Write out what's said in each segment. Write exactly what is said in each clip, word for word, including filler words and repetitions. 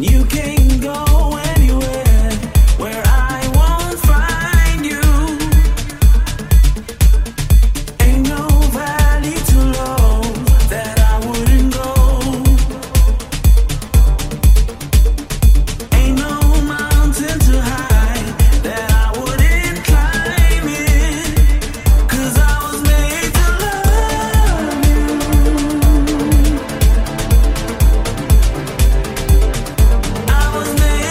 I was made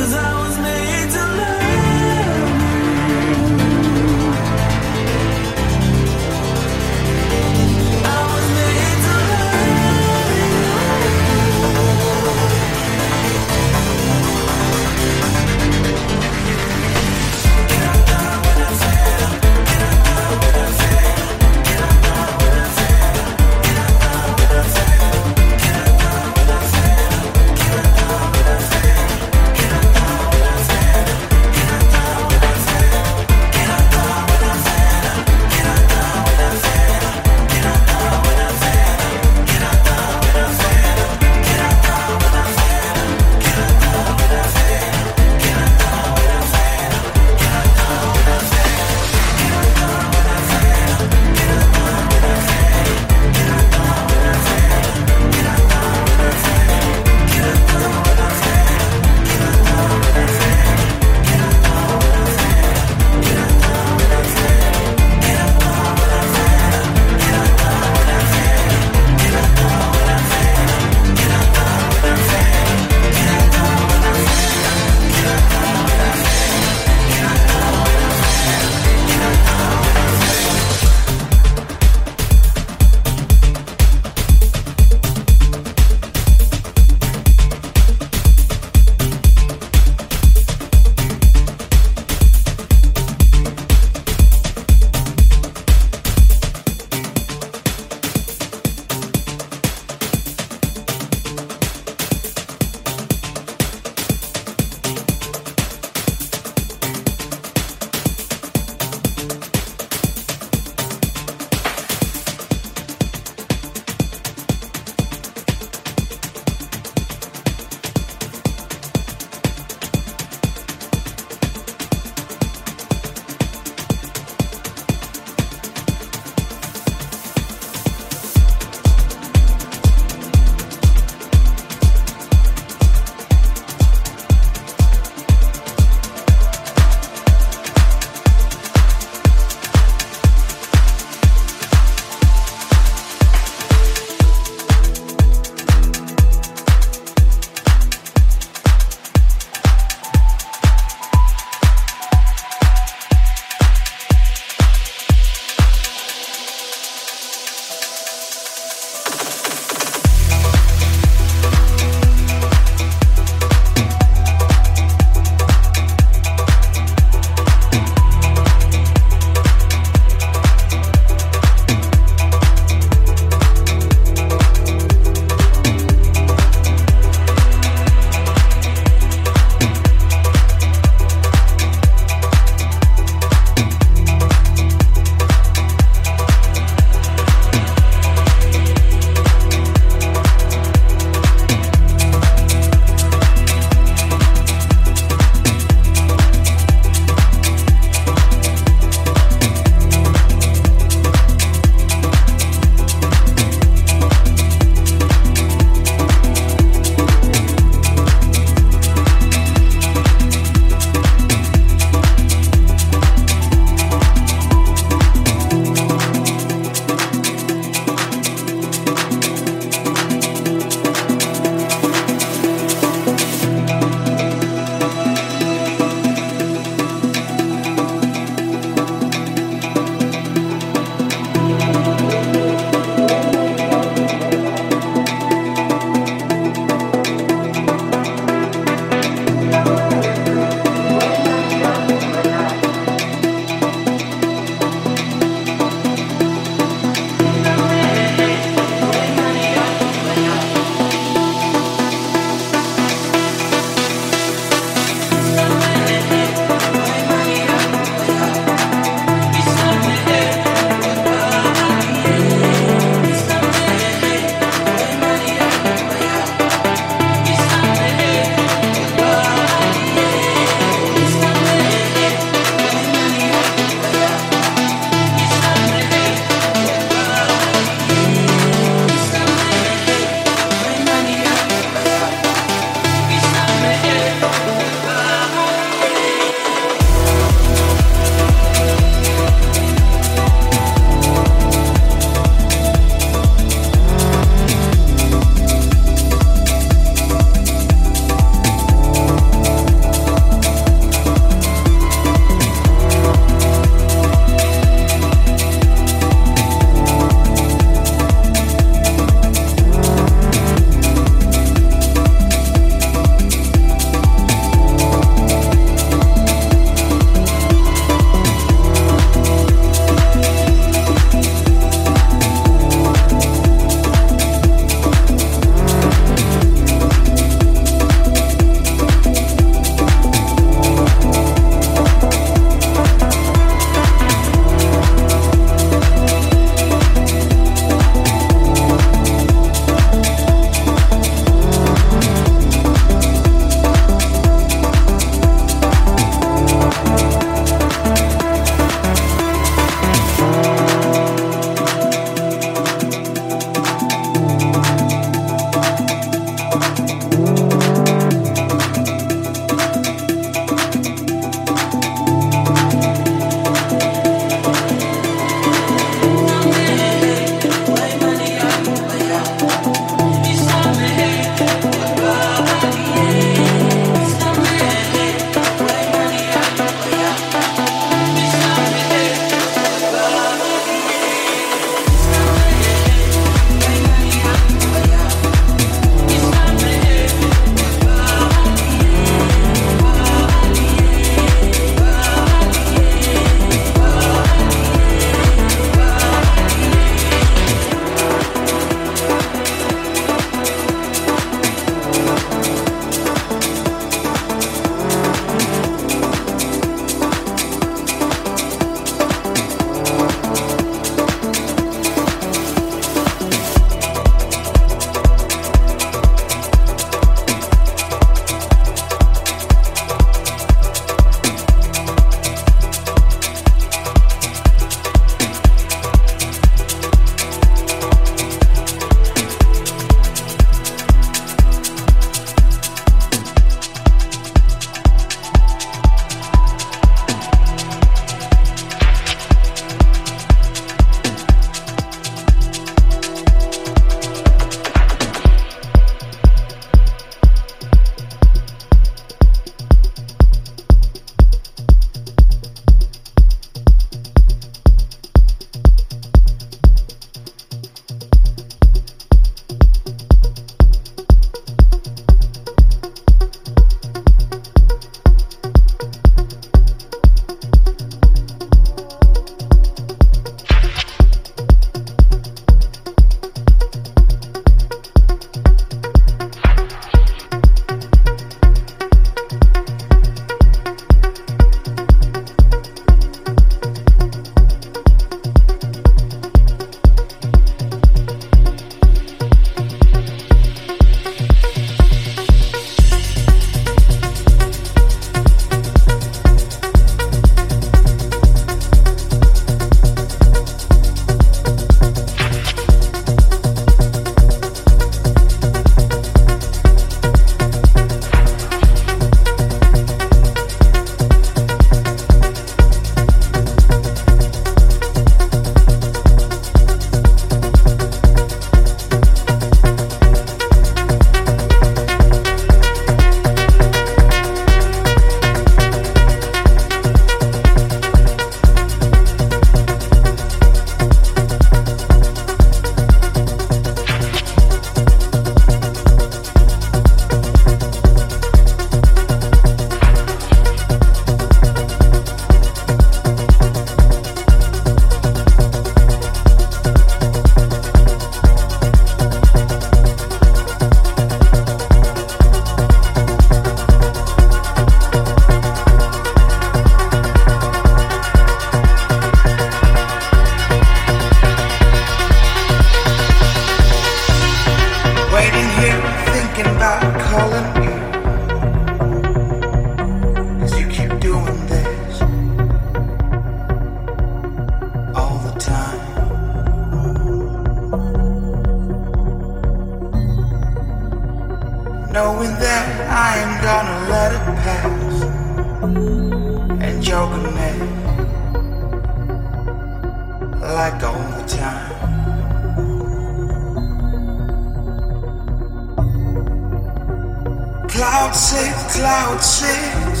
cloud sits.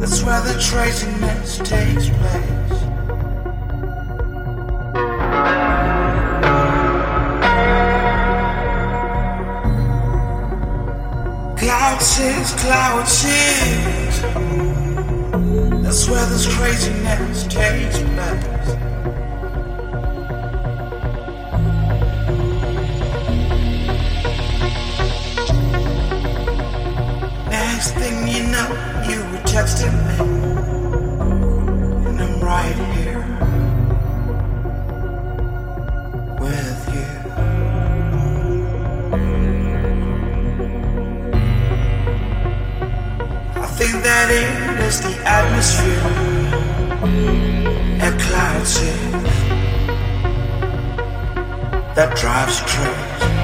That's where the traciness takes place. Cloud sits, cloud sits. That's where this craziness takes place. Next thing you know, you were texting me, and I'm right here with you. I think that it is the atmosphere at Cloud Six that drives you crazy.